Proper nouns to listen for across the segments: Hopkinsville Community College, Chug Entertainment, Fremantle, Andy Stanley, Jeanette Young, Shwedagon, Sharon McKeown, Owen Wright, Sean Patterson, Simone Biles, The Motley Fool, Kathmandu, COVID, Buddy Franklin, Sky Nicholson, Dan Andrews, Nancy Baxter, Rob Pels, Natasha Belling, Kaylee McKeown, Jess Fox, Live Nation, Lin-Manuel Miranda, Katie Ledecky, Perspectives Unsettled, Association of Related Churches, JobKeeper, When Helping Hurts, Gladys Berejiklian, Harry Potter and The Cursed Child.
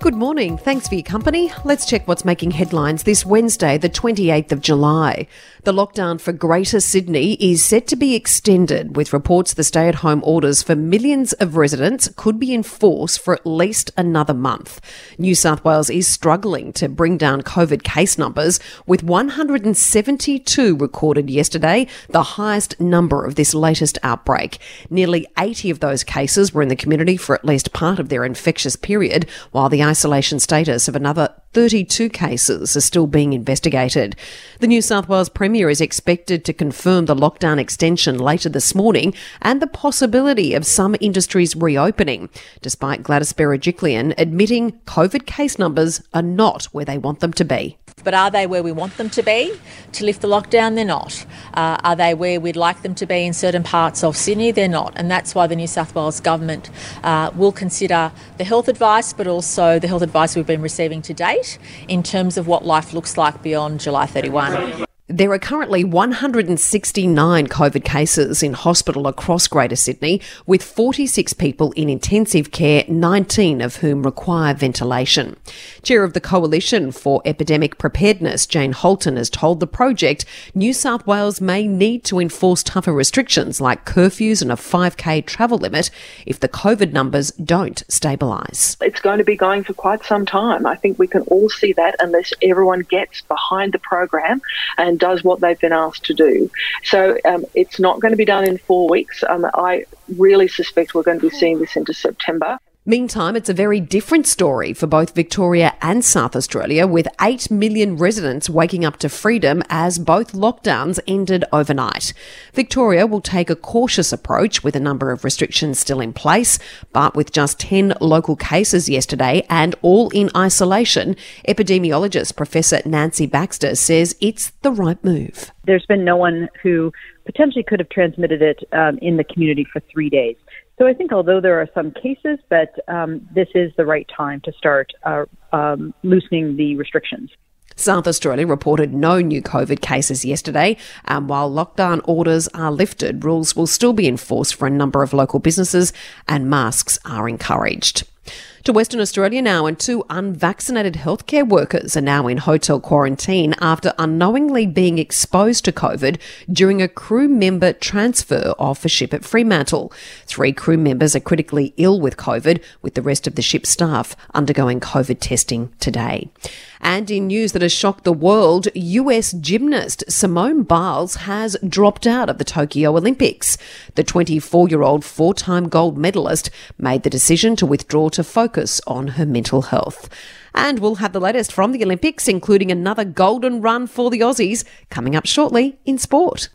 Good morning. Thanks for your company. Let's check what's making headlines this Wednesday, the 28th of July. The lockdown for Greater Sydney is set to be extended, with reports the stay-at-home orders for millions of residents could be in force for at least another month. New South Wales is struggling to bring down COVID case numbers, with 172 recorded yesterday, the highest number of this latest outbreak. Nearly 80 of those cases were in the community for at least part of their infectious period, while the isolation status of another 32 cases are still being investigated. The New South Wales Premier is expected to confirm the lockdown extension later this morning and the possibility of some industries reopening, despite Gladys Berejiklian admitting COVID case numbers are not where they want them to be. But are they where we want them to be? To lift the lockdown, they're not. Are they where we'd like them to be in certain parts of Sydney? They're not. And that's why the New South Wales government will consider the health advice, but also the health advice we've been receiving to date in terms of what life looks like beyond July 31. There are currently 169 COVID cases in hospital across Greater Sydney, with 46 people in intensive care, 19 of whom require ventilation. Chair of the Coalition for Epidemic Preparedness, Jane Holton, has told the project New South Wales may need to enforce tougher restrictions like curfews and a 5K travel limit if the COVID numbers don't stabilise. It's going to be going for quite some time. I think we can all see that unless everyone gets behind the program and does what they've been asked to do. So it's not going to be done in 4 weeks. I really suspect we're going to be seeing this into September. Meantime, it's a very different story for both Victoria and South Australia, with 8 million residents waking up to freedom as both lockdowns ended overnight. Victoria will take a cautious approach with a number of restrictions still in place, but with just 10 local cases yesterday and all in isolation, epidemiologist Professor Nancy Baxter says it's the right move. There's been no one who potentially could have transmitted it in the community for 3 days. So I think although there are some cases, but this is the right time to start loosening the restrictions. South Australia reported no new COVID cases yesterday, and while lockdown orders are lifted, rules will still be enforced for a number of local businesses and masks are encouraged. To Western Australia now, and two unvaccinated healthcare workers are now in hotel quarantine after unknowingly being exposed to COVID during a crew member transfer off a ship at Fremantle. 3 crew members are critically ill with COVID, with the rest of the ship's staff undergoing COVID testing today. And in news that has shocked the world, US gymnast Simone Biles has dropped out of the Tokyo Olympics. The 24-year-old 4-time gold medalist made the decision to withdraw to focus on her mental health. And we'll have the latest from the Olympics, including another golden run for the Aussies, coming up shortly in sport.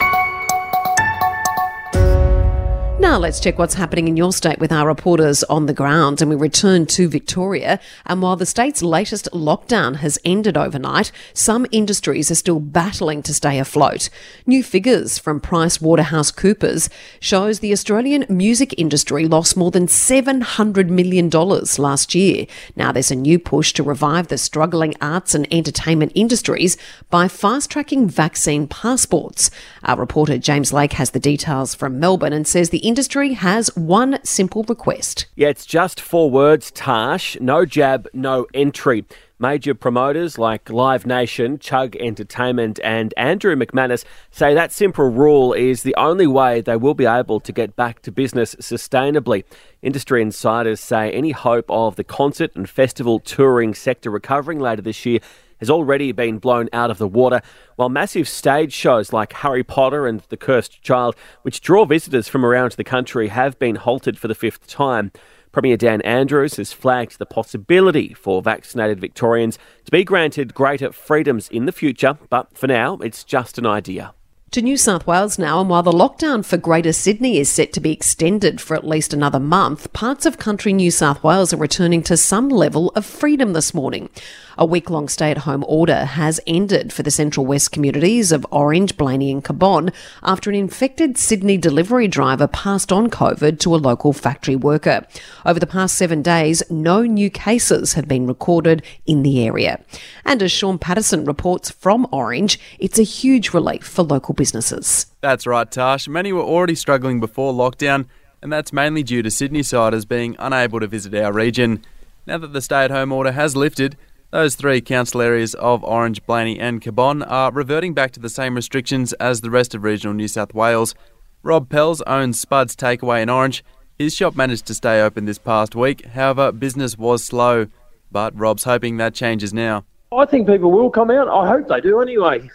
Now let's check what's happening in your state with our reporters on the ground, and we return to Victoria. And while the state's latest lockdown has ended overnight, some industries are still battling to stay afloat. New figures from PricewaterhouseCoopers shows the Australian music industry lost more than $700 million last year. Now there's a new push to revive the struggling arts and entertainment industries by fast-tracking vaccine passports. Our reporter James Lake has the details from Melbourne and says the industry has one simple request. Yeah, it's just 4 words, Tash. No jab, no entry. Major promoters like Live Nation, Chug Entertainment and Andrew McManus say that simple rule is the only way they will be able to get back to business sustainably. Industry insiders say any hope of the concert and festival touring sector recovering later this year has already been blown out of the water, while massive stage shows like Harry Potter and The Cursed Child, which draw visitors from around the country, have been halted for the 5th time. Premier Dan Andrews has flagged the possibility for vaccinated Victorians to be granted greater freedoms in the future, but for now, it's just an idea. to New South Wales now, and while the lockdown for Greater Sydney is set to be extended for at least another month, parts of country New South Wales are returning to some level of freedom this morning. A week-long stay-at-home order has ended for the Central West communities of Orange, Blaney and Cobbon after an infected Sydney delivery driver passed on COVID to a local factory worker. Over the past 7 days, no new cases have been recorded in the area. And as Sean Patterson reports from Orange, it's a huge relief for local businesses. That's right, Tash. Many were already struggling before lockdown, and that's mainly due to Sydneysiders being unable to visit our region. Now that the stay-at-home order has lifted, those three council areas of Orange, Blaney and Cobbon are reverting back to the same restrictions as the rest of regional New South Wales. Rob Pels owns Spud's Takeaway in Orange. His shop managed to stay open this past week, however business was slow. But Rob's hoping that changes now. I think people will come out. I hope they do anyway.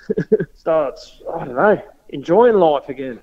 Starts, I don't know, enjoying life again.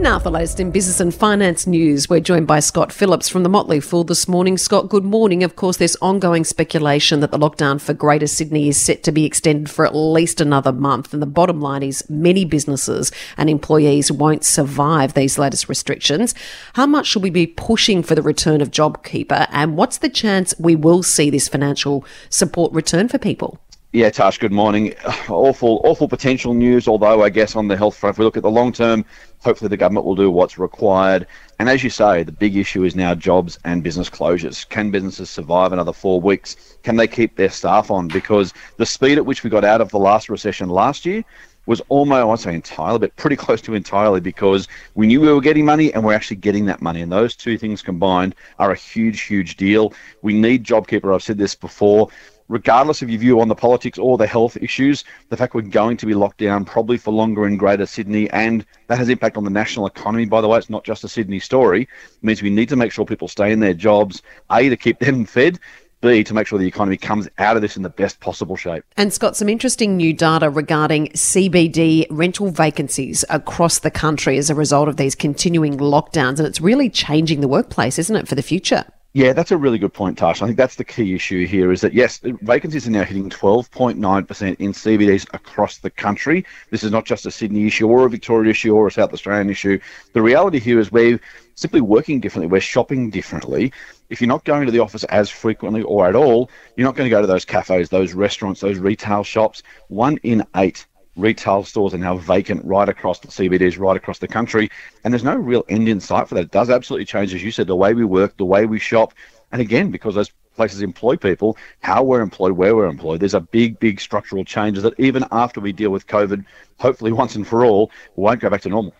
Now for the latest in business and finance news, we're joined by Scott Phillips from The Motley Fool this morning. Scott, good morning. Of course, there's ongoing speculation that the lockdown for Greater Sydney is set to be extended for at least another month. And the bottom line is many businesses and employees won't survive these latest restrictions. How much should we be pushing for the return of JobKeeper, and what's the chance we will see this financial support return for people? Yeah, Tash, good morning. Awful potential news, although I guess on the health front, if we look at the long term, hopefully the government will do what's required. And as you say, the big issue is now jobs and business closures. Can businesses survive another 4 weeks? Can they keep their staff on? Because the speed at which we got out of the last recession last year was almost, I won't say entirely, but pretty close to entirely, because we knew we were getting money and we're actually getting that money. And those two things combined are a huge, huge deal. We need JobKeeper. I've said this before. Regardless of your view on the politics or the health issues, the fact we're going to be locked down probably for longer in Greater Sydney, and that has impact on the national economy, by the way, it's not just a Sydney story, it means we need to make sure people stay in their jobs, A, to keep them fed, B, to make sure the economy comes out of this in the best possible shape. And Scott, some interesting new data regarding CBD rental vacancies across the country as a result of these continuing lockdowns, and it's really changing the workplace, isn't it, for the future? Yeah, that's a really good point, Tash. I think that's the key issue here is that, yes, vacancies are now hitting 12.9% in CBDs across the country. This is not just a Sydney issue or a Victoria issue or a South Australian issue. The reality here is we're simply working differently. We're shopping differently. If you're not going to the office as frequently or at all, you're not going to go to those cafes, those restaurants, those retail shops. 1 in 8 retail stores are now vacant right across the CBDs, right across the country. And there's no real end in sight for that. It does absolutely change, as you said, the way we work, the way we shop. And again, because those places employ people, how we're employed, where we're employed, there's a big structural changes that even after we deal with COVID, hopefully once and for all, won't go back to normal.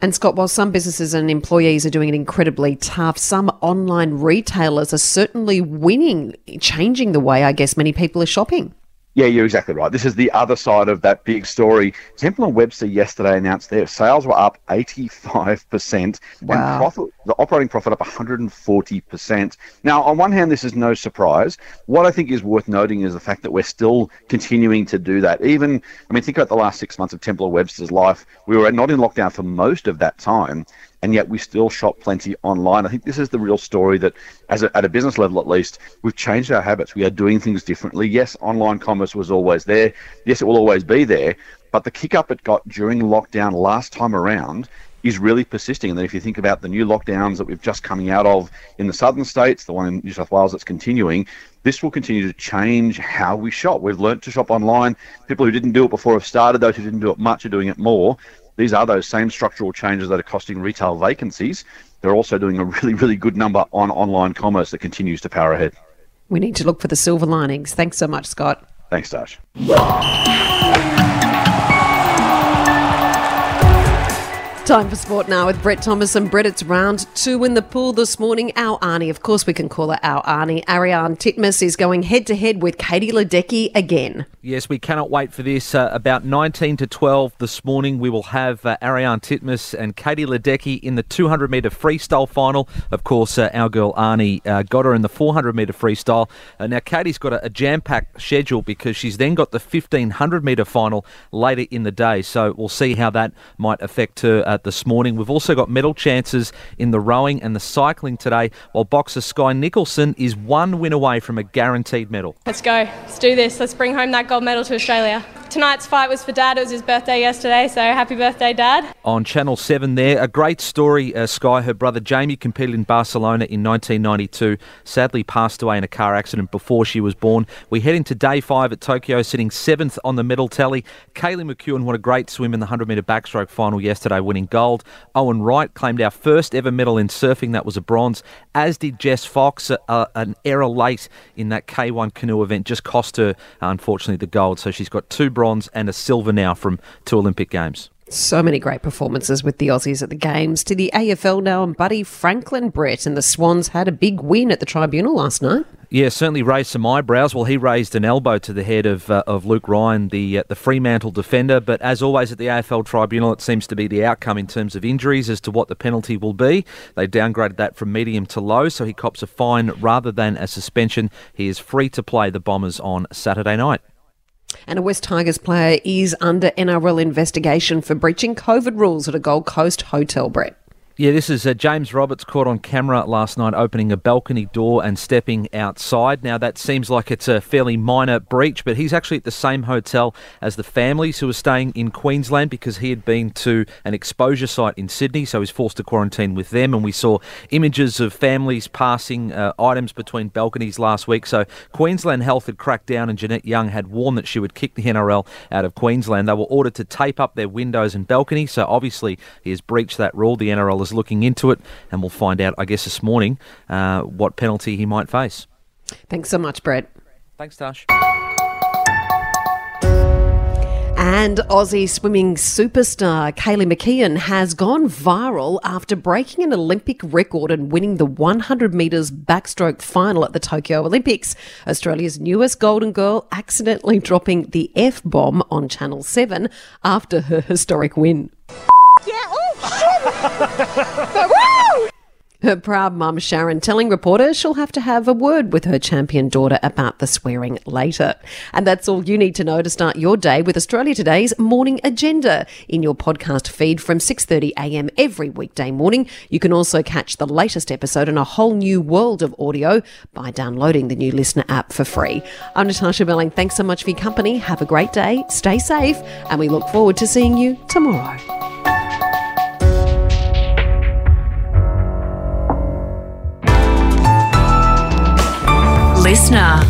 And Scott, while some businesses and employees are doing it incredibly tough, some online retailers are certainly winning, changing the way, I guess, many people are shopping. Yeah, you're exactly right. This is the other side of that big story. Temple & Webster yesterday announced their sales were up 85%. Wow. And the operating profit up 140%. Now, on one hand, this is no surprise. What I think is worth noting is the fact that we're still continuing to do that. Even, I mean, think about the last 6 months of Temple & Webster's life. We were not in lockdown for most of that time, and yet we still shop plenty online. I think this is the real story that, at a business level at least, we've changed our habits. We are doing things differently. Yes, online commerce was always there. Yes, it will always be there. But the kick-up it got during lockdown last time around is really persisting. And then if you think about the new lockdowns that we've just coming out of in the southern states, the one in New South Wales that's continuing, this will continue to change how we shop. We've learnt to shop online. People who didn't do it before have started. Those who didn't do it much are doing it more. These are those same structural changes that are costing retail vacancies. They're also doing a really good number on online commerce that continues to power ahead. We need to look for the silver linings. Thanks so much, Scott. Thanks, Tash. Time for sport now with Brett Thomas. And Brett, it's round 2 in the pool this morning. Our Arnie, of course we can call her our Arnie, Ariarne Titmus is going head-to-head with Katie Ledecky again. Yes, we cannot wait for this. About 19 to 12 this morning, we will have Ariarne Titmus and Katie Ledecky in the 200-metre freestyle final. Of course, our girl Arnie got her in the 400-metre freestyle. Now, Katie's got a jam-packed schedule because she's then got the 1500-metre final later in the day. So we'll see how that might affect her this morning. We've also got medal chances in the rowing and the cycling today, while boxer Sky Nicholson is 1 win away from a guaranteed medal. Let's go. Let's do this. Let's bring home that gold medal to Australia. Tonight's fight was for Dad. It was his birthday yesterday, so happy birthday, Dad. On Channel 7 there, a great story, Sky. Her brother Jamie competed in Barcelona in 1992, sadly passed away in a car accident before she was born. We head into day 5 at Tokyo, sitting 7th on the medal tally. Kaylee McKeown won a great swim in the 100-metre backstroke final yesterday, winning gold. Owen Wright claimed our first ever medal in surfing, that was a bronze, as did Jess Fox. An error late in that K1 canoe event just cost her, unfortunately, the gold. So she's got 2 bronze and a silver now from 2 Olympic Games. So many great performances with the Aussies at the Games. To the AFL now, and Buddy Franklin, Brett, and the Swans had a big win at the Tribunal last night. Yeah, certainly raised some eyebrows. Well, he raised an elbow to the head of Luke Ryan, the Fremantle defender. But as always at the AFL Tribunal, it seems to be the outcome in terms of injuries as to what the penalty will be. They downgraded that from medium to low, so he cops a fine rather than a suspension. He is free to play the Bombers on Saturday night. And a West Tigers player is under NRL investigation for breaching COVID rules at a Gold Coast hotel, Brett. Yeah, this is James Roberts caught on camera last night opening a balcony door and stepping outside. Now, that seems like it's a fairly minor breach, but he's actually at the same hotel as the families who were staying in Queensland because he had been to an exposure site in Sydney, so he's forced to quarantine with them. And we saw images of families passing items between balconies last week. So Queensland Health had cracked down, and Jeanette Young had warned that she would kick the NRL out of Queensland. They were ordered to tape up their windows and balconies, so obviously he has breached that rule. The NRL is looking into it, and we'll find out, I guess, this morning what penalty he might face. Thanks so much, Brett. Thanks, Tash. And Aussie swimming superstar Kaylee McKeown has gone viral after breaking an Olympic record and winning the 100 metres backstroke final at the Tokyo Olympics. Australia's newest golden girl accidentally dropping the F-bomb on Channel 7 after her historic win. Yeah, oh, shit! Her proud mum, Sharon, telling reporters she'll have to have a word with her champion daughter about the swearing later. And that's all you need to know to start your day with Australia Today's Morning Agenda in your podcast feed from 6:30am every weekday morning. You can also catch the latest episode in a whole new world of audio by downloading the new listener app for free. I'm Natasha Belling. Thanks so much for your company. Have a great day. Stay safe. And we look forward to seeing you tomorrow. Listener.